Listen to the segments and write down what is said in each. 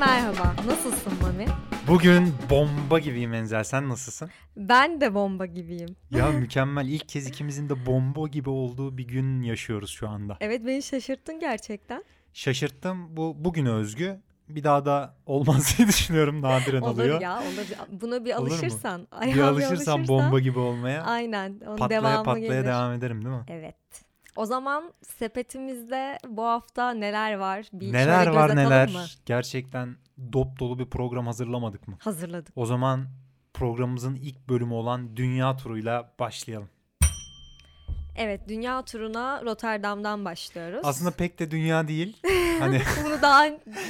merhaba. Nasılsın Mami? Bugün bomba gibiyim Enzel. Sen nasılsın? Ben de bomba gibiyim. Ya mükemmel. İlk kez ikimizin de bomba gibi olduğu bir gün yaşıyoruz şu anda. Evet, beni şaşırttın gerçekten. Şaşırttım. Bu bugüne özgü. Bir daha da olmaz diye düşünüyorum, nadiren oluyor. Olur ya, olur. Buna bir alışırsan. Bir alışırsan bomba gibi olmaya. Aynen. Onun patlaya devam ederim değil mi? Evet. O zaman sepetimizde bu hafta neler var? Neler var? Gerçekten dop dolu bir program hazırlamadık mı? Hazırladık. O zaman programımızın ilk bölümü olan Dünya Turu'yla başlayalım. Evet, Dünya Turu'na Rotterdam'dan başlıyoruz. Aslında pek de dünya değil. Hani... Bunu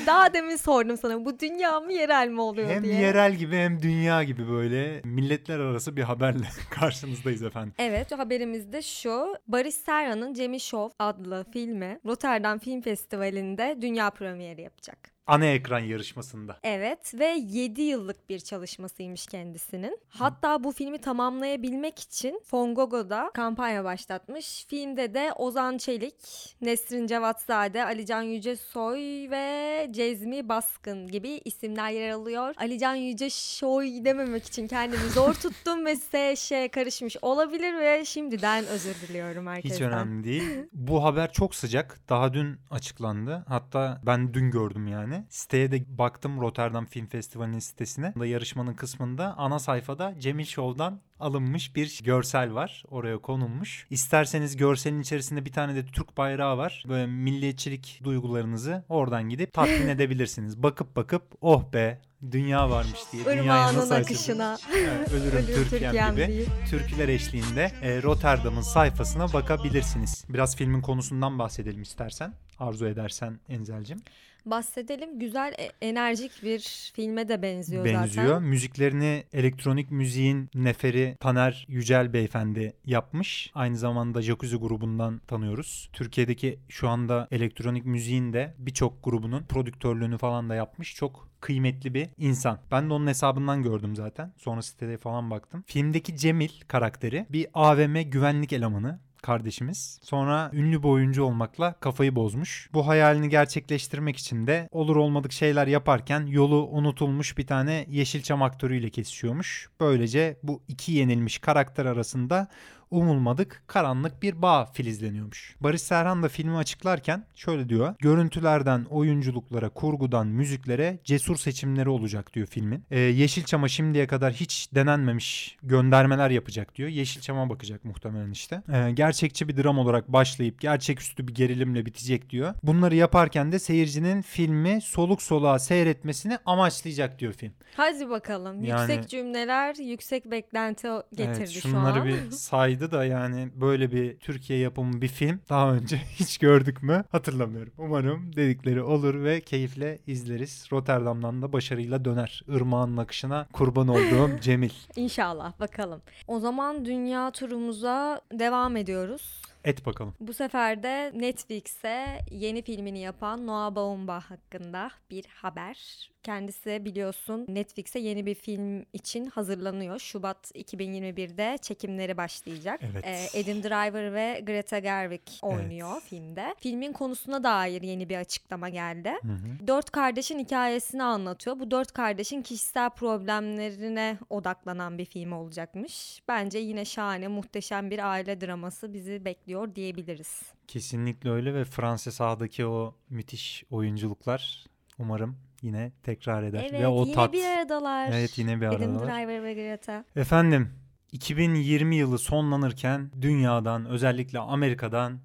daha demin sordum sana. Bu dünya mı yerel mi oluyor hem diye. Hem yerel gibi hem dünya gibi böyle milletler arası bir haberle karşınızdayız efendim. Evet, haberimiz de şu. Barış Serra'nın Cemil Şov adlı filmi Rotterdam Film Festivali'nde dünya premieri yapacak. Ana ekran yarışmasında. Evet, ve 7 yıllık bir çalışmasıymış kendisinin. Hatta bu filmi tamamlayabilmek için Fongogo'da kampanya başlatmış. Filmde de Ozan Çelik, Nesrin Cevatsade, Ali Can Yücesoy ve Cezmi Baskın gibi isimler yer alıyor. Ali Can Yücesoy dememek için kendimi zor tuttum ve S-Ş karışmış olabilir ve şimdiden özür diliyorum herkesten. Hiç önemli değil. Bu haber çok sıcak. Daha dün açıklandı. Hatta ben dün gördüm yani. Siteye de baktım, Rotterdam Film Festivali'nin sitesine. Yarışmanın kısmında ana sayfada Cemil Şov'dan alınmış bir görsel var. Oraya konulmuş. İsterseniz görselin içerisinde bir tane de Türk bayrağı var. Böyle milliyetçilik duygularınızı oradan gidip tatmin edebilirsiniz. Bakıp oh be, dünya varmış diye. Irmağının nasıl akışına. Yani, ölürüm Türkiye'm gibi. Türküler eşliğinde Rotterdam'ın sayfasına bakabilirsiniz. Biraz filmin konusundan bahsedelim istersen. Arzu edersen Enzel'cim. Bahsedelim. Güzel, enerjik bir filme de benziyor zaten. Müziklerini elektronik müziğin neferi Taner Yücel beyefendi yapmış. Aynı zamanda Jacuzzi grubundan tanıyoruz. Türkiye'deki şu anda elektronik müziğin de birçok grubunun prodüktörlüğünü falan da yapmış. Çok kıymetli bir insan. Ben de onun hesabından gördüm zaten. Sonra sitede falan baktım. Filmdeki Cemil karakteri bir AVM güvenlik elemanı. Kardeşimiz. Sonra ünlü bir oyuncu olmakla kafayı bozmuş. Bu hayalini gerçekleştirmek için de olur olmadık şeyler yaparken yolu unutulmuş bir tane Yeşilçam aktörüyle kesişiyormuş. Böylece bu iki yenilmiş karakter arasında umulmadık karanlık bir bağ filizleniyormuş. Barış Serhan da filmi açıklarken şöyle diyor. Görüntülerden oyunculuklara, kurgudan müziklere cesur seçimleri olacak diyor filmin. Yeşilçam'a şimdiye kadar hiç denenmemiş göndermeler yapacak diyor. Yeşilçam'a bakacak muhtemelen işte. Gerçekçi bir dram olarak başlayıp gerçeküstü bir gerilimle bitecek diyor. Bunları yaparken de seyircinin filmi soluk soluğa seyretmesini amaçlayacak diyor film. Hadi bakalım. Yani, yüksek cümleler, yüksek beklenti getirdi evet, şu an. Şunları bir say da yani böyle bir Türkiye yapımı bir film daha önce hiç gördük mü hatırlamıyorum. Umarım dedikleri olur ve keyifle izleriz. Rotterdam'dan da başarıyla döner. Irmağın akışına kurban olduğum Cemil. İnşallah, bakalım. O zaman dünya turumuza devam ediyoruz. Et bakalım. Bu sefer de Netflix'e yeni filmini yapan Noah Baumbach hakkında bir haber. Kendisi biliyorsun Netflix'e yeni bir film için hazırlanıyor. Şubat 2021'de çekimleri başlayacak. Evet. Adam Driver ve Greta Gerwig oynuyor filmde. Filmin konusuna dair yeni bir açıklama geldi. Hı-hı. 4 kardeşin hikayesini anlatıyor. Bu 4 kardeşin kişisel problemlerine odaklanan bir film olacakmış. Bence yine şahane, muhteşem bir aile draması bizi bekliyor diyebiliriz. Kesinlikle öyle ve Fransa sahadaki o müthiş oyunculuklar umarım yine tekrar eder. Evet, ve o yine bir aradalar. Evet, yine bir aradalar. Adam Driver ve Greta. Efendim, 2020 yılı sonlanırken dünyadan, özellikle Amerika'dan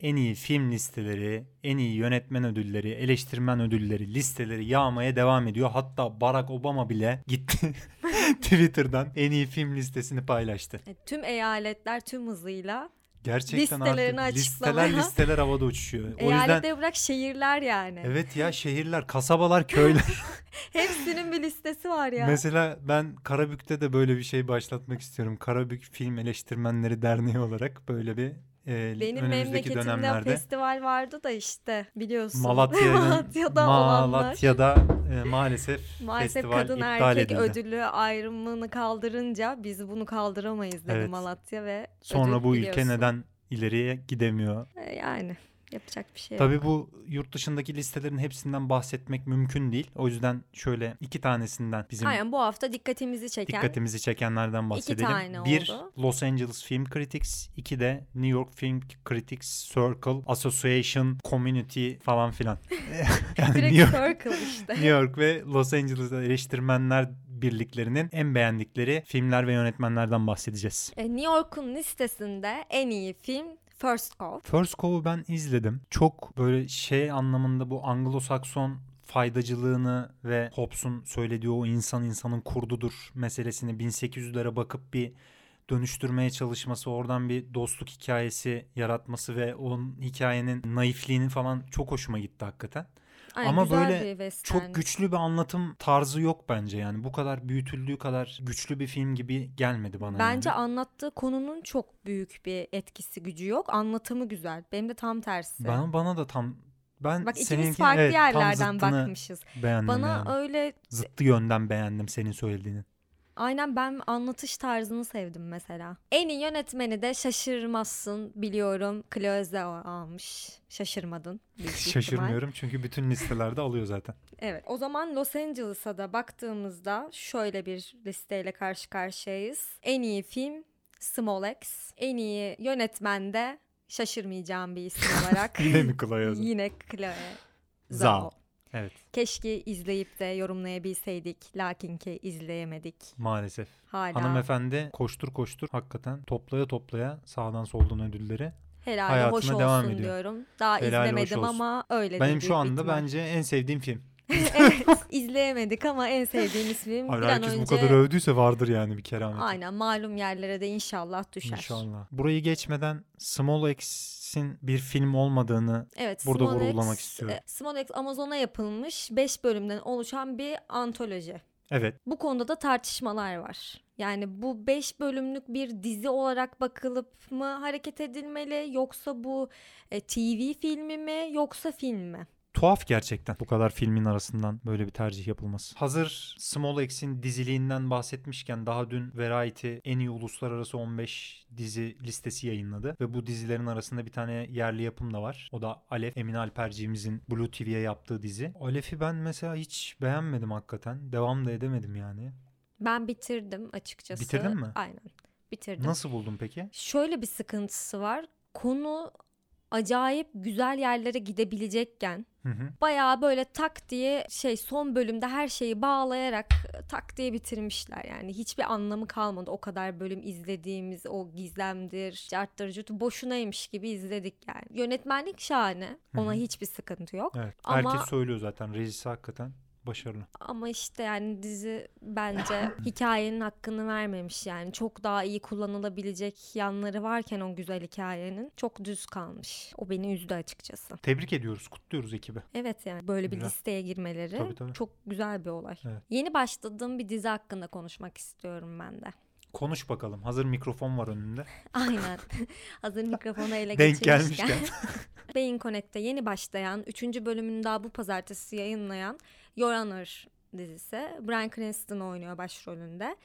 en iyi film listeleri, en iyi yönetmen ödülleri, eleştirmen ödülleri, listeleri yağmaya devam ediyor. Hatta Barack Obama bile gitti Twitter'dan en iyi film listesini paylaştı. Tüm eyaletler tüm hızıyla gerçekten artık listeler havada uçuşuyor. Eyalette bırak şehirler yani. Evet ya, şehirler, kasabalar, köyler. Hepsinin bir listesi var ya. Mesela ben Karabük'te de böyle bir şey başlatmak istiyorum. Karabük Film Eleştirmenleri Derneği olarak böyle bir benim memleketimde festival vardı da işte biliyorsun. Malatya'da maalesef kadın erkek ödülü ayrımını kaldırınca biz bunu kaldıramayız dedi Malatya ve sonra bu ülke neden ileriye gidemiyor? Yani Yapacak bir şey yok. Tabii bu yurt dışındaki listelerin hepsinden bahsetmek mümkün değil. O yüzden şöyle iki tanesinden bizim... Aynen, bu hafta dikkatimizi çekenlerden bahsedelim. İki tane oldu. Bir, Los Angeles Film Critics. İki de New York Film Critics Circle, Association, Community falan filan. Yani direkt Circle işte. New York ve Los Angeles'da eleştirmenler birliklerinin en beğendikleri filmler ve yönetmenlerden bahsedeceğiz. New York'un listesinde en iyi film First Call. First Call'u ben izledim. Çok böyle şey anlamında, bu Anglo-Sakson faydacılığını ve Hobbes'un söylediği o insan insanın kurdudur meselesini 1800'lere bakıp bir dönüştürmeye çalışması, oradan bir dostluk hikayesi yaratması ve onun hikayenin naifliğini falan çok hoşuma gitti hakikaten. Aynen, ama böyle çok güçlü bir anlatım tarzı yok bence, yani bu kadar büyütüldüğü kadar güçlü bir film gibi gelmedi bana. Bence yani anlattığı konunun çok büyük bir etkisi gücü yok, anlatımı güzel. Benim de tam tersi. Bana da tam. Ben bak, ikimiz farklı yerlerden bakmışız. Bana yani öyle zıttı yönden beğendim senin söylediğini. Aynen, ben anlatış tarzını sevdim mesela. En iyi yönetmeni de şaşırmazsın biliyorum, Chloé Zhao almış. Şaşırmadın. Şaşırmıyorum çünkü bütün listelerde alıyor zaten. Evet, o zaman Los Angeles'a da baktığımızda şöyle bir listeyle karşı karşıyayız. En iyi film Small Axe. En iyi yönetmen de şaşırmayacağım bir isim olarak. Yine mi Chloé Zhao? Yine Chloé Zhao. Evet. Keşke izleyip de yorumlayabilseydik. Lakin ki izleyemedik. Maalesef. Hala. Hanımefendi koştur hakikaten toplaya sağdan soldan ödülleri. Helal hoş olsun devam ediyor. Diyorum. Daha helal izlemedim ama öyle. Benim şu anda bitmem. Bence en sevdiğim film. Evet, izleyemedik ama en sevdiğimiz film. Hayır, herkes önce... bu kadar övdüyse vardır yani bir kerameti. Aynen, malum yerlere de inşallah düşer. İnşallah. Burayı geçmeden Small X'in bir film olmadığını burada vurgulamak istiyorum. Small Axe Amazon'a yapılmış 5 bölümden oluşan bir antoloji. Evet. Bu konuda da tartışmalar var. Yani bu 5 bölümlük bir dizi olarak bakılıp mı hareket edilmeli, yoksa bu TV filmi mi, yoksa film mi? Tuhaf gerçekten bu kadar filmin arasından böyle bir tercih yapılması. Hazır Small X'in diziliğinden bahsetmişken, daha dün Variety en iyi uluslararası 15 dizi listesi yayınladı. Ve bu dizilerin arasında bir tane yerli yapım da var. O da Alef, Emine Alperciğimizin Blue TV'ye yaptığı dizi. Alef'i ben mesela hiç beğenmedim hakikaten. Devam da edemedim yani. Ben bitirdim açıkçası. Bitirdin mi? Aynen, bitirdim. Nasıl buldun peki? Şöyle bir sıkıntısı var. Konu acayip güzel yerlere gidebilecekken, bayağı böyle tak diye son bölümde her şeyi bağlayarak tak diye bitirmişler. Yani hiçbir anlamı kalmadı. O kadar bölüm izlediğimiz o gizemdir, carttırıcı boşunaymış gibi izledik yani. Yönetmenlik şahane. Ona hiçbir sıkıntı yok. Evet. Ama... herkes söylüyor zaten. Rejisi hakikaten başarılı. Ama işte yani dizi bence hikayenin hakkını vermemiş yani. Çok daha iyi kullanılabilecek yanları varken o güzel hikayenin çok düz kalmış. O beni üzdü açıkçası. Tebrik ediyoruz, kutluyoruz ekibi. Evet, yani böyle bir listeye girmeleri tabii. Çok güzel bir olay. Evet. Yeni başladığım bir dizi hakkında konuşmak istiyorum ben de. Konuş bakalım. Hazır mikrofon var önünde. Aynen. Hazır mikrofonu ele geçirmişken. Beyin Connect'te yeni başlayan 3. bölümünü daha bu pazartesi yayınlayan Your Honor dizisi. Bryan Cranston oynuyor başrolünde.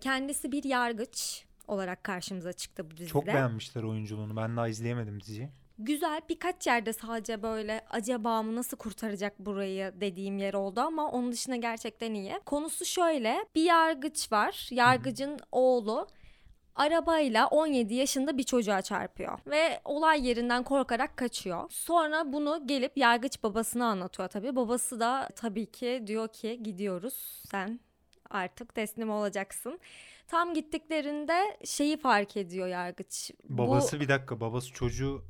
Kendisi bir yargıç olarak karşımıza çıktı bu dizide. Çok beğenmişler oyunculuğunu. Ben daha izleyemedim diziyi. Güzel, birkaç yerde sadece böyle acaba mı, nasıl kurtaracak burayı dediğim yer oldu ama onun dışında gerçekten iyi. Konusu şöyle, bir yargıç var. Yargıcın oğlu arabayla 17 yaşında bir çocuğa çarpıyor ve olay yerinden korkarak kaçıyor. Sonra bunu gelip yargıç babasına anlatıyor tabii. Babası da tabii ki diyor ki gidiyoruz, sen artık teslim olacaksın. Tam gittiklerinde fark ediyor yargıç. Babası bir dakika, babası çocuğu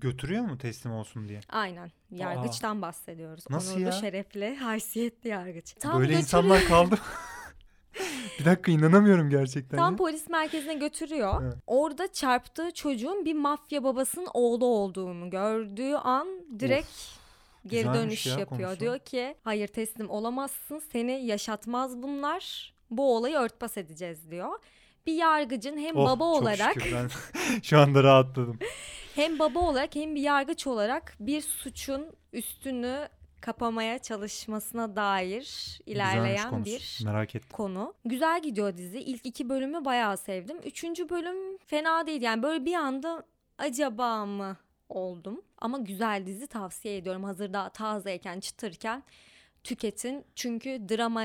götürüyor mu teslim olsun diye? Aynen. Yargıçtan bahsediyoruz. Nasıl Onurlu, ya? Şerefli, haysiyetli yargıç. Tam böyle insanlar kaldı. Bir dakika, inanamıyorum gerçekten. Tam polis merkezine götürüyor. Evet. Orada çarptığı çocuğun bir mafya babasının oğlu olduğunu gördüğü an direkt geri dönüş yapıyor. Konusu. Diyor ki hayır, teslim olamazsın. Seni yaşatmaz bunlar. Bu olayı örtbas edeceğiz diyor. Bir yargıcın hem baba olarak... Çok şükür, ben şu anda rahatladım. Hem baba olarak hem bir yargıç olarak bir suçun üstünü kapamaya çalışmasına dair ilerleyen bir konu. Güzel gidiyor dizi. İlk 2 bölümü bayağı sevdim. 3. bölüm fena değil. Yani böyle bir anda acaba mı oldum. Ama güzel dizi, tavsiye ediyorum. Hazır daha tazeyken, çıtırken tüketin. Çünkü drama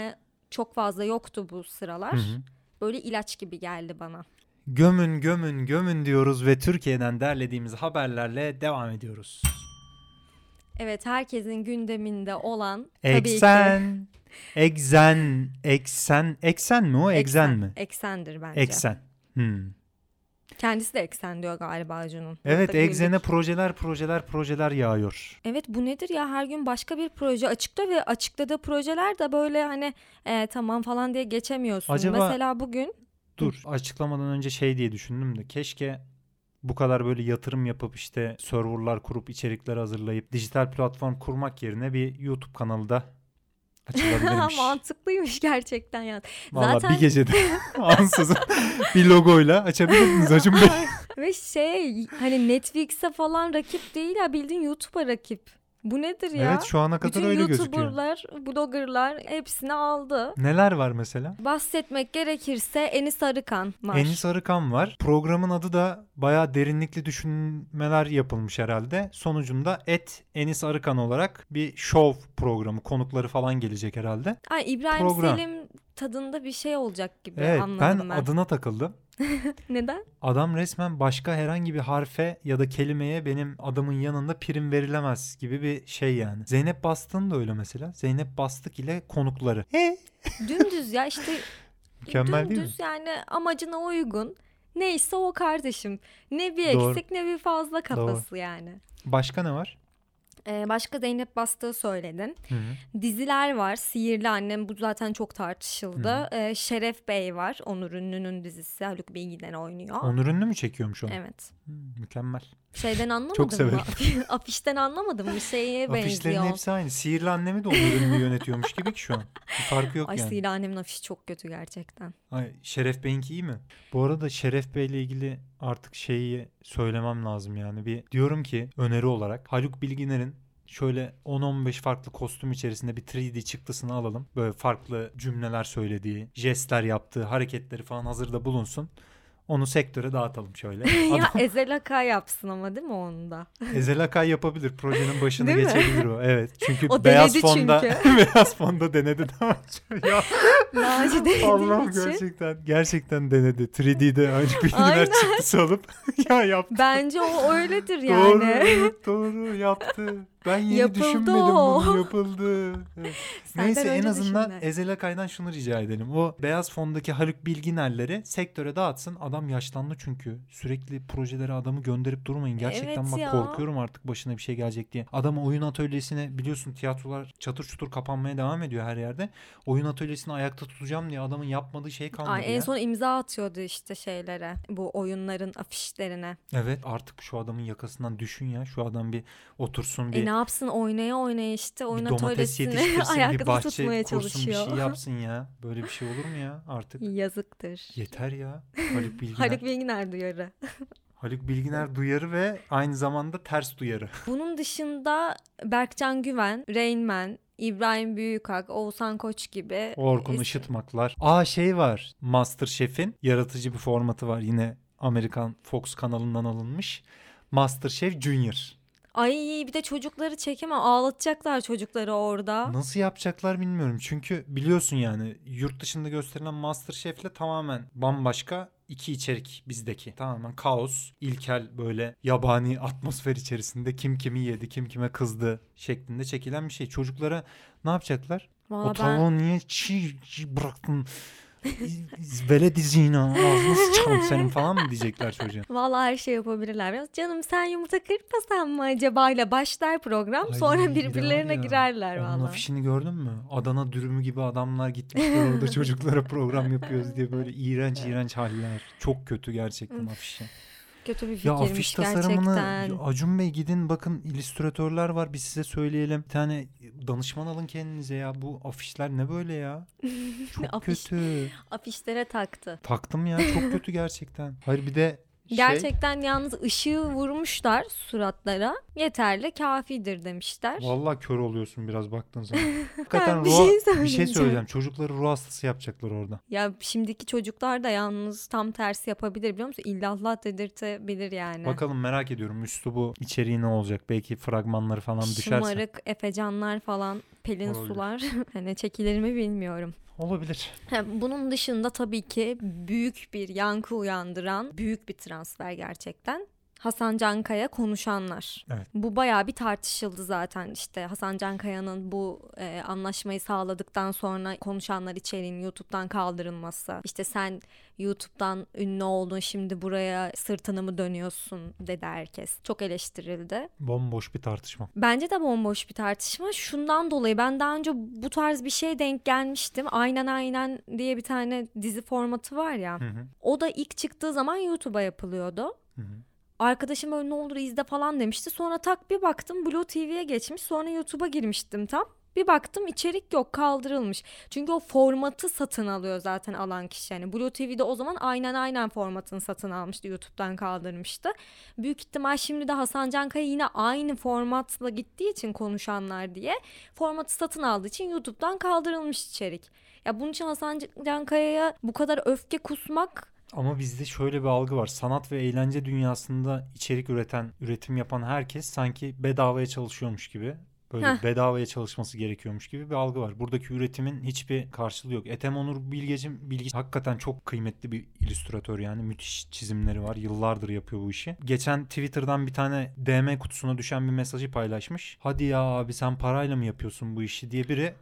çok fazla yoktu bu sıralar. Hı hı. Böyle ilaç gibi geldi bana. Gömün, gömün, gömün diyoruz ve Türkiye'den derlediğimiz haberlerle devam ediyoruz. Evet, herkesin gündeminde olan tabii Exxen, ki. Exxen mi o? Exxen'dir bence. Exxen. Hmm. Kendisi de Exxen diyor galiba Acun'un. Evet, Exxen'e projeler yağıyor. Evet, bu nedir ya, her gün başka bir proje açıkta ve açıkladığı projeler de böyle hani tamam falan diye geçemiyorsun. Acaba, mesela bugün. Dur, açıklamadan önce şey diye düşündüm de, keşke bu kadar böyle yatırım yapıp işte serverlar kurup içerikler hazırlayıp dijital platform kurmak yerine bir YouTube kanalı da açılabilirmiş. Mantıklıymış gerçekten ya. Valla zaten... bir gecede ansızın bir logoyla açabilirsiniz Acun Bey. Ve şey, hani Netflix'e falan rakip değil ya, bildiğin YouTube'a rakip. Bu nedir ya? Evet, şu ana kadar bütün öyle gözüküyor. Bütün YouTuber'lar, blogger'lar hepsini aldı. Neler var mesela? Bahsetmek gerekirse Enis Arıkan var. Enis Arıkan var. Programın adı da bayağı derinlikli düşünmeler yapılmış herhalde. Sonucunda Enis Arıkan olarak bir şov programı, konukları falan gelecek herhalde. Ay, İbrahim Selim tadında bir şey olacak gibi, evet, anladım ben. Evet, ben adına takıldım. Neden? Adam resmen başka herhangi bir harfe ya da kelimeye benim adamın yanında prim verilemez gibi bir şey yani. Zeynep Bastık'ın da öyle mesela. Zeynep Bastık ile konukları. Dümdüz ya işte. Mükemmel değil mi? Dümdüz yani, amacına uygun. Neyse o kardeşim. Ne bir eksik ne bir fazla kafası. Doğru. Yani. Başka ne var? Başka Zeynep Bastık'ı söyledin. Hı-hı. Diziler var. Sihirli Annem, bu zaten çok tartışıldı. Şeref Bey var. Onur Ünlü'nün dizisi. Haluk Bilginer oynuyor. Onur Ünlü mü çekiyormuş onu? Evet. Mükemmel. Şeyden anlamadım. Çok severim. Afişten anlamadım. Bir şeye benziyor. Afişlerin hepsi aynı. Sihirli Annem'i de Onur Ünlü yönetiyormuş gibi ki şu an. Bir farkı yok. Ay, yani. Sihirli Annem'in afişi çok kötü gerçekten. Ay, Şeref Bey'inki iyi mi? Bu arada Şeref Bey'le ilgili artık şeyi söylemem lazım yani. Bir diyorum ki öneri olarak Haluk Bilginer'in şöyle 10-15 farklı kostüm içerisinde bir 3D çıktısını alalım. Böyle farklı cümleler söylediği, jestler yaptığı, hareketleri falan hazırda bulunsun. Onu sektöre dağıtalım şöyle. Ya Ezel Akay yapsın ama, değil mi onu da? Ezel Akay yapabilir. Projenin başını geçebilir o. Evet. Çünkü o beyaz fonda beyaz fonda denedi daha çok. Ya. Allah'ım, gerçekten denedi. 3D'de aynı bilgiler çıktısı alıp ya yaptı. Bence o öyledir yani. Doğru yaptı. Ben yeni düşünmedim bunu, yapıldı. Evet. Neyse, en azından düşünme. Ezel Akay'dan şunu rica edelim. O beyaz fondaki Haluk Bilginer'leri sektöre dağıtsın. Adam yaşlandı çünkü. Sürekli projelere adamı gönderip durmayın. Gerçekten evet, bak ya. Korkuyorum artık başına bir şey gelecek diye. Adam oyun atölyesine, biliyorsun tiyatrolar çatır çutur kapanmaya devam ediyor her yerde. Oyun atölyesini ayakta tutacağım diye adamın yapmadığı şey kalmadı. Ay, en son imza atıyordu işte şeylere. Bu oyunların afişlerine. Evet, artık şu adamın yakasından düşün ya. Şu adam bir otursun bir. Ne yapsın, oynaya işte oyun atölyesini ayakta tutmaya çalışıyor. Bir şey yapsın ya. Böyle bir şey olur mu ya artık? Yazıktır. Yeter ya. Haluk Bilginer. Haluk Bilginer duyarı. Haluk Bilginer duyarı ve aynı zamanda ters duyarı. Bunun dışında Berkcan Güven, Rain Man, İbrahim Büyükak, Oğuzhan Koç gibi. Orkun Işıtmaklar. Şey var. MasterChef'in yaratıcı bir formatı var. Yine Amerikan Fox kanalından alınmış. MasterChef Junior. Ay, bir de çocukları çekeme, ağlatacaklar çocukları orada. Nasıl yapacaklar bilmiyorum. Çünkü biliyorsun yani yurt dışında gösterilen MasterChef'le tamamen bambaşka iki içerik bizdeki. Tamamen kaos, ilkel böyle yabani atmosfer içerisinde kim kimi yedi, kim kime kızdı şeklinde çekilen bir şey. Çocuklara ne yapacaklar? Vallahi o tavuğu niye çiğ bıraktın? Veled-i zina, ağzını sıçarım senin falan mı diyecekler çocuğa? Valla her şey yapabilirler. Biraz canım sen yumurta kırpasan mı acaba ile başlar program. Ay, sonra birbirlerine girerler valla. Onun afişini gördün mü? Adana dürümü gibi adamlar gitmişler orada çocuklara program yapıyoruz diye, böyle iğrenç haller. Çok kötü gerçekten afişi. Kötü bir fikirmiş gerçekten. Ya afiş tasarımını gerçekten. Acun Bey, gidin bakın, illüstratörler var, biz size söyleyelim. Bir tane danışman alın kendinize ya, bu afişler ne böyle ya? Çok kötü. Afişlere taktım ya, çok kötü gerçekten. Hayır, bir de Gerçekten yalnız ışığı vurmuşlar suratlara. Yeterli, kafidir demişler. Vallahi kör oluyorsun biraz baktığın zaman. Hakikaten bir şey söyleyeceğim. Çocukları ruh hastası yapacaklar orada. Ya şimdiki çocuklar da yalnız tam tersi yapabilir biliyor musun? İllallah dedirtebilir yani. Bakalım, merak ediyorum. Üslubu, içeriği ne olacak? Belki fragmanları falan düşerse. Şımarık Efecanlar falan, Pelin olabilir. Sular. Hani çekilir mi bilmiyorum. Olabilir. Bunun dışında tabii ki büyük bir yankı uyandıran büyük bir transfer gerçekten. Hasan Cankaya, Konuşanlar. Evet. Bu bayağı bir tartışıldı zaten. İşte Hasan Cankaya'nın bu anlaşmayı sağladıktan sonra Konuşanlar içeriğinin YouTube'dan kaldırılması. İşte sen YouTube'dan ünlü oldun, şimdi buraya sırtını mı dönüyorsun dedi herkes. Çok eleştirildi. Bomboş bir tartışma. Bence de bomboş bir tartışma. Şundan dolayı ben daha önce bu tarz bir şeye denk gelmiştim. Aynen diye bir tane dizi formatı var ya. Hı-hı. O da ilk çıktığı zaman YouTube'a yapılıyordu. Hı-hı. Arkadaşım öyle ne olur izle falan demişti. Sonra tak bir baktım Blue TV'ye geçmiş. Sonra YouTube'a girmiştim tam. Bir baktım içerik yok, kaldırılmış. Çünkü o formatı satın alıyor zaten alan kişi. Yani Blue TV'de o zaman aynen formatını satın almıştı. YouTube'dan kaldırmıştı. Büyük ihtimal şimdi de Hasan Cankaya yine aynı formatla gittiği için Konuşanlar diye. Formatı satın aldığı için YouTube'dan kaldırılmış içerik. Ya bunun için Hasan Cankaya'ya bu kadar öfke kusmak... Ama bizde şöyle bir algı var. Sanat ve eğlence dünyasında içerik üreten, üretim yapan herkes sanki bedavaya çalışıyormuş gibi. Böyle bedavaya çalışması gerekiyormuş gibi bir algı var. Buradaki üretimin hiçbir karşılığı yok. Ethem Onur Bilgin hakikaten çok kıymetli bir illüstratör yani. Müthiş çizimleri var. Yıllardır yapıyor bu işi. Geçen Twitter'dan bir tane DM kutusuna düşen bir mesajı paylaşmış. Hadi ya abi, sen parayla mı yapıyorsun bu işi diye biri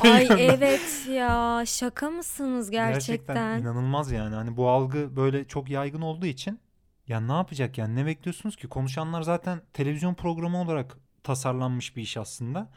ay gönder. Evet ya, şaka mısınız gerçekten? İnanılmaz yani. Hani bu algı böyle çok yaygın olduğu için ya ne yapacak yani, ne bekliyorsunuz ki? Konuşanlar zaten televizyon programı olarak tasarlanmış bir iş aslında.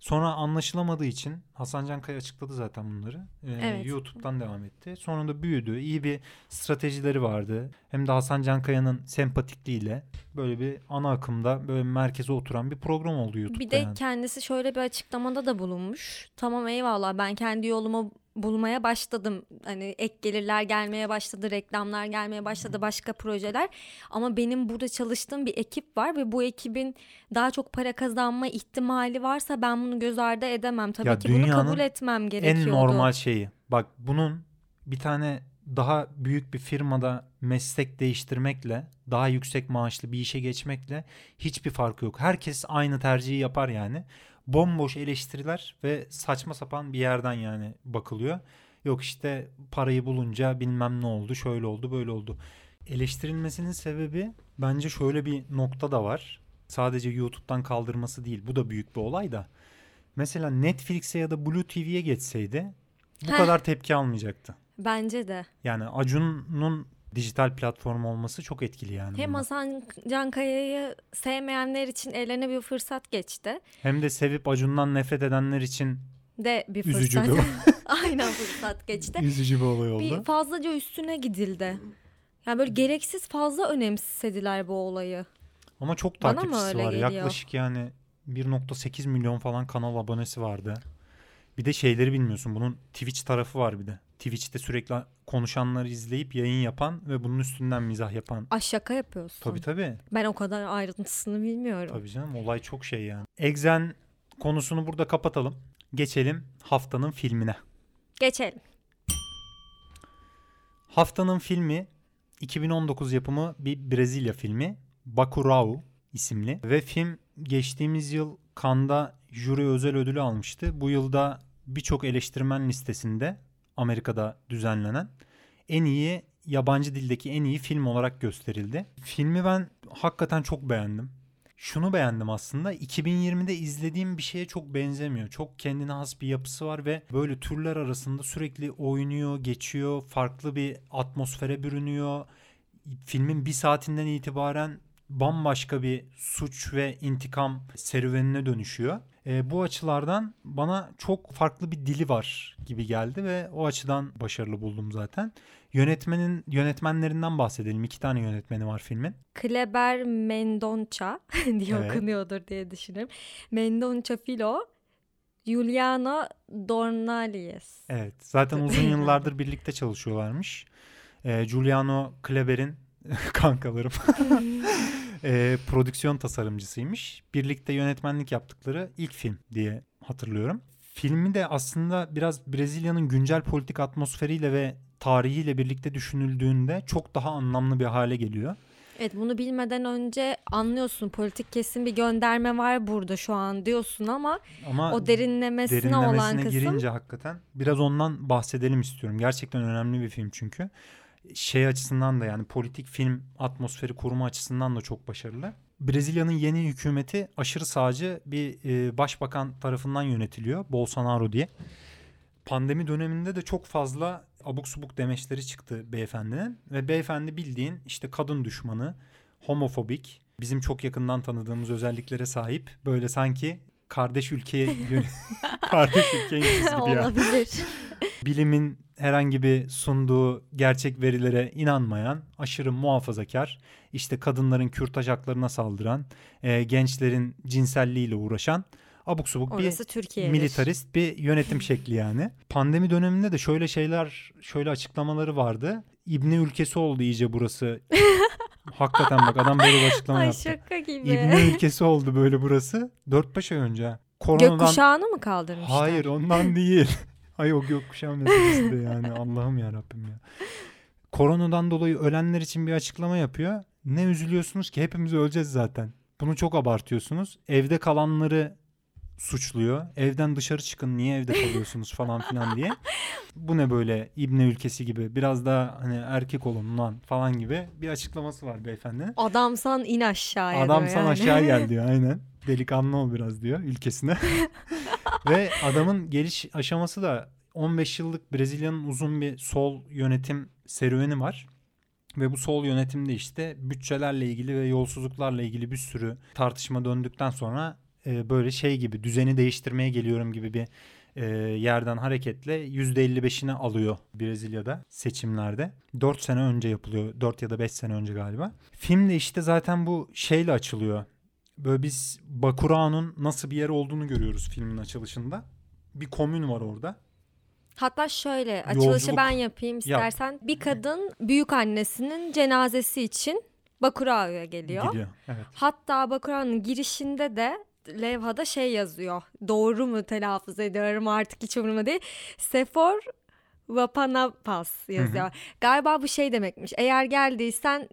Sonra anlaşılamadığı için Hasan Cankaya açıkladı zaten bunları. Evet. YouTube'dan devam etti. Sonra da büyüdü. İyi bir stratejileri vardı. Hem de Hasan Cankaya'nın sempatikliğiyle böyle bir ana akımda böyle merkeze oturan bir program oldu YouTube'da. Bir de yani. Kendisi şöyle bir açıklamada da bulunmuş. Tamam eyvallah, ben kendi yoluma bulmaya başladım. Hani ek gelirler gelmeye başladı, reklamlar gelmeye başladı, başka projeler. Ama benim burada çalıştığım bir ekip var ve bu ekibin daha çok para kazanma ihtimali varsa ben bunu göz ardı edemem. Tabii ya ki bunu kabul etmem gerekiyordu. En normal şeyi. Bak, bunun bir tane daha büyük bir firmada meslek değiştirmekle, daha yüksek maaşlı bir işe geçmekle hiçbir farkı yok. Herkes aynı tercihi yapar yani. Bomboş eleştiriler ve saçma sapan bir yerden yani bakılıyor. Yok işte parayı bulunca bilmem ne oldu, şöyle oldu, böyle oldu. Eleştirilmesinin sebebi bence şöyle bir nokta da var. Sadece YouTube'dan kaldırması değil. Bu da büyük bir olay da. Mesela Netflix'e ya da Blue TV'ye geçseydi bu kadar tepki almayacaktı. Bence de. Yani Acun'un dijital platform olması çok etkili yani. Hem Hasan Cankaya'yı sevmeyenler için ellerine bir fırsat geçti. Hem de sevip Acun'dan nefret edenler için de bir fırsat. Üzücü bir aynen fırsat geçti. Üzücü bir olay oldu. Bir fazlaca üstüne gidildi. Yani böyle gereksiz fazla önemsizlediler bu olayı. Ama çok takipçisi var. Geliyor? Yaklaşık yani 1.8 milyon falan kanal abonesi vardı. Bir de şeyleri bilmiyorsun. Bunun Twitch tarafı var bir de. Twitch'te sürekli konuşanları izleyip yayın yapan ve bunun üstünden mizah yapan. Ay şaka yapıyorsun. Tabii. Ben o kadar ayrıntısını bilmiyorum. Tabii canım, olay çok şey yani. Exxen konusunu burada kapatalım. Geçelim haftanın filmine. Geçelim. Haftanın filmi 2019 yapımı bir Brezilya filmi. Bacurau isimli. Ve film geçtiğimiz yıl Cannes'da jüri özel ödülü almıştı. Bu yılda birçok eleştirmen listesinde Amerika'da düzenlenen en iyi, yabancı dildeki en iyi film olarak gösterildi. Filmi ben hakikaten çok beğendim. Şunu beğendim aslında, 2020'de izlediğim bir şeye çok benzemiyor. Çok kendine has bir yapısı var ve böyle türler arasında sürekli oynuyor, geçiyor, farklı bir atmosfere bürünüyor. Filmin bir saatinden itibaren bambaşka bir suç ve intikam serüvenine dönüşüyor. Bu açılardan bana çok farklı bir dili var gibi geldi ve o açıdan başarılı buldum zaten. Yönetmenlerinden bahsedelim. 2 tane yönetmeni var filmin. Kleber Mendonça diye okunuyordur diye düşünüyorum. Mendonça Filo, Juliana Dornalies. Evet, zaten uzun yıllardır birlikte çalışıyorlarmış. Juliano Kleber'in kankalarım prodüksiyon tasarımcısıymış. Birlikte yönetmenlik yaptıkları ilk film diye hatırlıyorum. Filmi de aslında biraz Brezilya'nın güncel politik atmosferiyle ve tarihiyle birlikte düşünüldüğünde çok daha anlamlı bir hale geliyor. Evet, bunu bilmeden önce anlıyorsun, politik kesin bir gönderme var burada şu an diyorsun ama o derinlemesine olan kısım. Girince hakikaten biraz ondan bahsedelim istiyorum. Gerçekten önemli bir film çünkü. Şey açısından da, yani politik film atmosferi koruma açısından da çok başarılı. Brezilya'nın yeni hükümeti aşırı sağcı bir başbakan tarafından yönetiliyor. Bolsonaro diye. Pandemi döneminde de çok fazla abuk subuk demeçleri çıktı beyefendinin. Ve beyefendi bildiğin işte kadın düşmanı, homofobik, bizim çok yakından tanıdığımız özelliklere sahip. Böyle sanki kardeş ülkeyiz gibi ya. Olabilir. Bilimin herhangi bir sunduğu gerçek verilere inanmayan, aşırı muhafazakar, işte kadınların kürtaj haklarına saldıran, gençlerin cinselliğiyle uğraşan abuk subuk orası bir Türkiye'dir. Militarist bir yönetim şekli yani. Pandemi döneminde de şöyle açıklamaları vardı. İbne ülkesi oldu iyice burası. Hakikaten bak, adam böyle bir açıklama yaptı. Ay şaka gibi. İbne ülkesi oldu böyle burası. 4-5 ay önce. Koronadan... Gökkuşağını mı kaldırmışlar? Hayır, ondan değil. Ay o gökkuşağı meselesinde yani, Allah'ım yarabbim ya. Koronadan dolayı ölenler için bir açıklama yapıyor. Ne üzülüyorsunuz ki, hepimiz öleceğiz zaten. Bunu çok abartıyorsunuz. Evde kalanları suçluyor. Evden dışarı çıkın, niye evde kalıyorsunuz falan filan diye. Bu ne böyle İbne ülkesi gibi, biraz daha hani erkek olun lan falan gibi bir açıklaması var beyefendi. Adamsan in aşağıya. Adamsan yani. Aşağı gel diyor, aynen. Delikanlı ol biraz diyor ülkesine. Ve adamın geliş aşaması da 15 yıllık Brezilya'nın uzun bir sol yönetim serüveni var. Ve bu sol yönetimde işte bütçelerle ilgili ve yolsuzluklarla ilgili bir sürü tartışma döndükten sonra böyle şey gibi, düzeni değiştirmeye geliyorum gibi bir yerden hareketle %55'ini alıyor Brezilya'da seçimlerde. 4 sene önce yapılıyor. 4 ya da 5 sene önce galiba. Film de işte zaten bu şeyle açılıyor. Böyle biz Bakurao'nun nasıl bir yer olduğunu görüyoruz filmin açılışında. Bir komün var orada. Hatta şöyle açılışı ben yapayım istersen. Yap. Bir kadın büyükannesinin cenazesi için Bakurao'ya geliyor. Gidiyor, evet. Hatta Bakurao'nun girişinde de levhada şey yazıyor. Doğru mu telaffuz ediyorum artık, hiç umurumda değil. Sefor Vapanapas yazıyor. Hı hı. Galiba bu şey demekmiş. Eğer geldiysen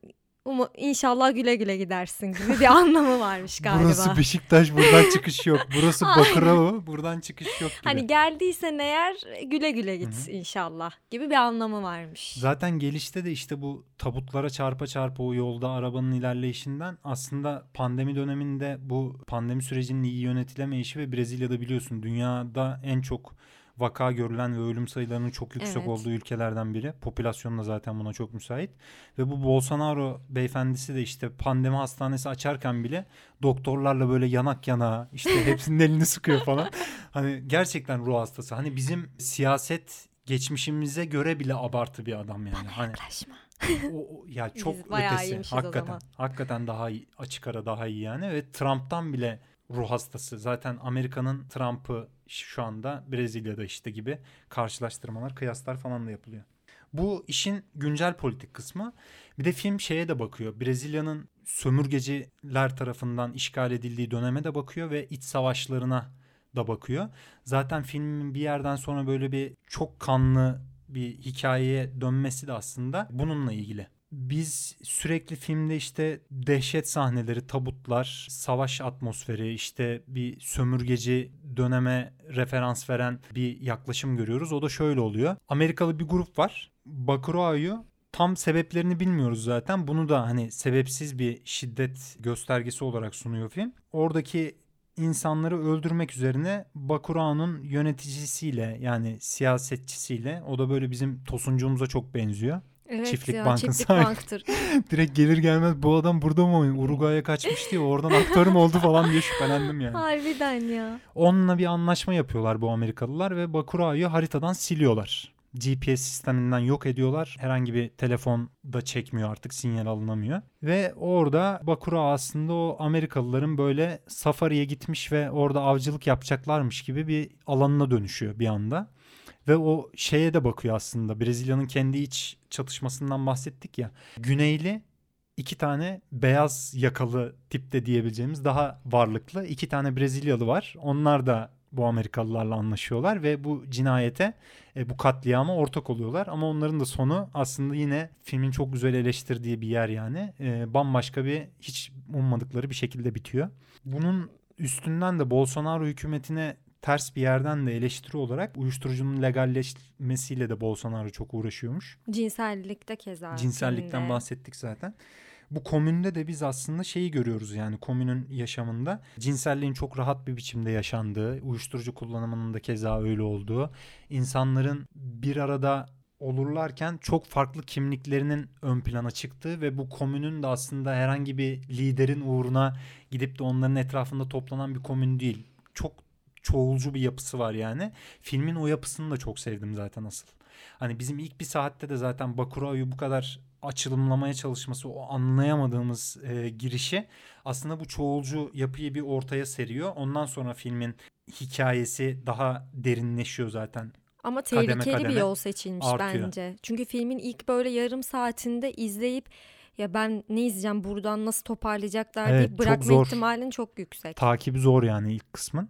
inşallah güle güle gidersin gibi bir anlamı varmış galiba. Burası Beşiktaş, buradan çıkış yok. Burası Bakırova, buradan çıkış yok gibi. Hani geldiysen eğer güle güle git, hı-hı, inşallah gibi bir anlamı varmış. Zaten gelişte de işte bu tabutlara çarpa o yolda arabanın ilerleyişinden aslında pandemi döneminde bu pandemi sürecinin iyi yönetilemeyişi ve Brezilya'da biliyorsun dünyada en çok vaka görülen ve ölüm sayılarının çok yüksek, evet, olduğu ülkelerden biri. Popülasyon da zaten buna çok müsait. Ve bu Bolsonaro beyefendisi de işte pandemi hastanesi açarken bile doktorlarla böyle yanak yana, işte hepsinin elini sıkıyor falan. Hani gerçekten ruh hastası. Hani bizim siyaset geçmişimize göre bile abartı bir adam yani. Bana yaklaşma. Hani o ya çok ötesi. Hakikaten daha iyi, açık ara daha iyi yani. Ve Trump'tan bile ruh hastası. Zaten Amerika'nın Trump'ı şu anda Brezilya'da işte gibi karşılaştırmalar, kıyaslar falan da yapılıyor. Bu işin güncel politik kısmı. Bir de film şeye de bakıyor. Brezilya'nın sömürgeciler tarafından işgal edildiği döneme de bakıyor ve iç savaşlarına da bakıyor. Zaten filmin bir yerden sonra böyle bir çok kanlı bir hikayeye dönmesi de aslında bununla ilgili. Biz sürekli filmde işte dehşet sahneleri, tabutlar, savaş atmosferi, işte bir sömürgeci döneme referans veren bir yaklaşım görüyoruz. O da şöyle oluyor. Amerikalı bir grup var. Bakurao'yu tam sebeplerini bilmiyoruz zaten. Bunu da hani sebepsiz bir şiddet göstergesi olarak sunuyor film. Oradaki insanları öldürmek üzerine Bakurao'nun yöneticisiyle, yani siyasetçisiyle, o da böyle bizim Tosuncuğumuza çok benziyor. Evet, Çiftlik ya, Bank'ın sahibi. Direkt gelir gelmez bu adam burada mı oynuyor? Uruguay'a kaçmış diye oradan aktör mü oldu falan diye şüphelendim yani. Harbiden ya. Onunla bir anlaşma yapıyorlar bu Amerikalılar ve Bakurao'yu haritadan siliyorlar. GPS sisteminden yok ediyorlar. Herhangi bir telefon da çekmiyor artık, sinyal alınamıyor. Ve orada Bakurao aslında o Amerikalıların böyle safariye gitmiş ve orada avcılık yapacaklarmış gibi bir alanına dönüşüyor bir anda. Ve o şeye de bakıyor aslında. Brezilya'nın kendi iç çatışmasından bahsettik ya. Güneyli iki tane beyaz yakalı tipte diyebileceğimiz daha varlıklı iki tane Brezilyalı var. Onlar da bu Amerikalılarla anlaşıyorlar ve bu cinayete, bu katliama ortak oluyorlar. Ama onların da sonu aslında yine filmin çok güzel eleştirdiği bir yer yani. Bambaşka bir, hiç ummadıkları bir şekilde bitiyor. Bunun üstünden de Bolsonaro hükümetine ters bir yerden de eleştiri olarak uyuşturucunun legalleşmesiyle de Bolsonaro çok uğraşıyormuş. Cinsellikte keza. Cinsellikten bahsettik zaten. Bu komünde de biz aslında şeyi görüyoruz yani komünün yaşamında cinselliğin çok rahat bir biçimde yaşandığı, uyuşturucu kullanımının da keza öyle olduğu, insanların bir arada olurlarken çok farklı kimliklerinin ön plana çıktığı ve bu komünün de aslında herhangi bir liderin uğruna gidip de onların etrafında toplanan bir komün değil. Çok çoğulcu bir yapısı var yani. Filmin o yapısını da çok sevdim zaten asıl. Hani bizim ilk bir saatte de zaten Bakurao'yu bu kadar açılımlamaya çalışması, o anlayamadığımız girişi aslında bu çoğulcu yapıyı bir ortaya seriyor. Ondan sonra filmin hikayesi daha derinleşiyor zaten. Ama tehlikeli kademe bir yol seçilmiş artıyor bence. Çünkü filmin ilk böyle yarım saatinde izleyip ya ben ne izleyeceğim buradan nasıl toparlayacaklar deyip bırakma ihtimalin çok yüksek. Takibi zor yani ilk kısmın.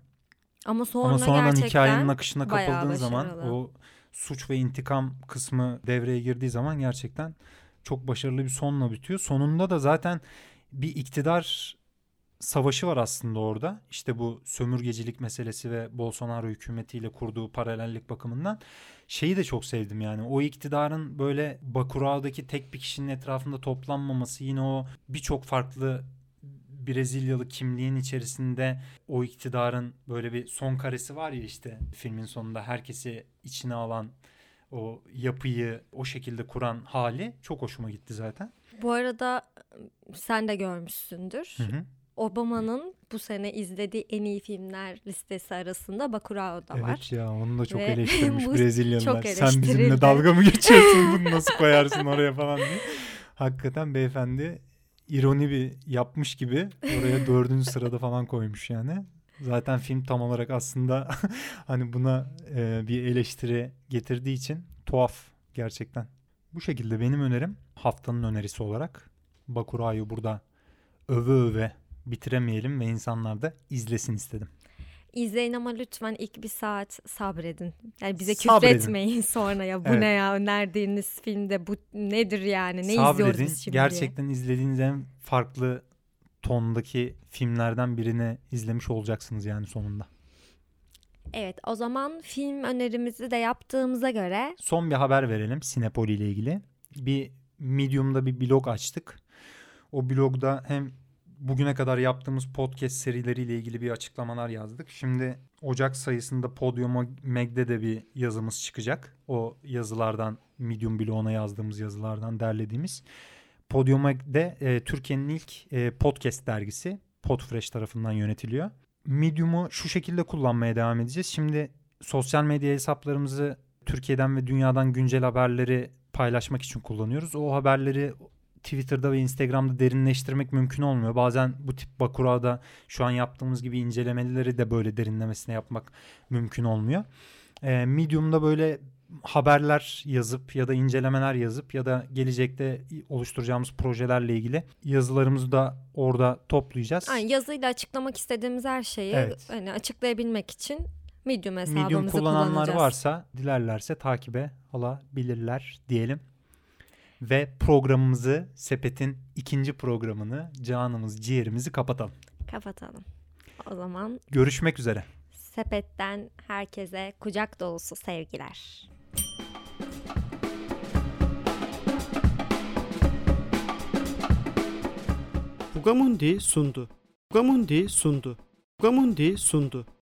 Ama sonra hikayenin akışına kapıldığın zaman o suç ve intikam kısmı devreye girdiği zaman gerçekten çok başarılı bir sonla bitiyor. Sonunda da zaten bir iktidar savaşı var aslında orada. İşte bu sömürgecilik meselesi ve Bolsonaro hükümetiyle kurduğu paralellik bakımından şeyi de çok sevdim yani. O iktidarın böyle Bakurao'daki tek bir kişinin etrafında toplanmaması, yine o birçok farklı Brezilyalı kimliğin içerisinde o iktidarın böyle bir son karesi var ya işte filmin sonunda herkesi içine alan o yapıyı o şekilde kuran hali çok hoşuma gitti zaten. Bu arada sen de görmüşsündür. Hı-hı. Obama'nın bu sene izlediği en iyi filmler listesi arasında Bacurao da var. Evet ya, onu da çok eleştirmiş Brezilyalılar. Sen bizimle dalga mı geçiyorsun, bunu nasıl koyarsın oraya falan diye. Hakikaten beyefendi ironi bir yapmış gibi oraya 4. sırada falan koymuş yani. Zaten film tam olarak aslında hani buna bir eleştiri getirdiği için tuhaf gerçekten. Bu şekilde benim önerim haftanın önerisi olarak Bakurao'yu burada öve öve bitiremeyelim ve insanlar da izlesin istedim. İzleyin ama lütfen ilk bir saat sabredin. Yani bize küfretmeyin sonra ya bu evet, ne ya önerdiğiniz filmde bu nedir yani ne sabredin, izliyoruz biz şimdi gerçekten diye. İzlediğiniz en farklı tondaki filmlerden birini izlemiş olacaksınız yani sonunda. Evet, o zaman film önerimizi de yaptığımıza göre son bir haber verelim Sinepoli ile ilgili. Bir Medium'da bir blog açtık. O blogda hem bugüne kadar yaptığımız podcast serileriyle ilgili bir açıklamalar yazdık. Şimdi Ocak sayısında Podyum Mag'de de bir yazımız çıkacak. O yazılardan, Medium bloğuna yazdığımız yazılardan derlediğimiz. Podyum Mag'de Türkiye'nin ilk podcast dergisi Podfresh tarafından yönetiliyor. Medium'u şu şekilde kullanmaya devam edeceğiz. Şimdi sosyal medya hesaplarımızı Türkiye'den ve dünyadan güncel haberleri paylaşmak için kullanıyoruz. O haberleri Twitter'da ve Instagram'da derinleştirmek mümkün olmuyor. Bazen bu tip Bakurao'da şu an yaptığımız gibi incelemeleri de böyle derinlemesine yapmak mümkün olmuyor. Medium'da böyle haberler yazıp ya da incelemeler yazıp ya da gelecekte oluşturacağımız projelerle ilgili yazılarımızı da orada toplayacağız. Yani yazıyla açıklamak istediğimiz her şeyi hani açıklayabilmek için Medium hesabımızı kullanacağız. Medium kullananlar varsa dilerlerse takibe alabilirler diyelim. Ve programımızı, Sepet'in 2. programını, canımız ciğerimizi kapatalım. Kapatalım. O zaman görüşmek üzere. Sepet'ten herkese kucak dolusu sevgiler. Fugamundi sundu. Fugamundi sundu. Fugamundi sundu.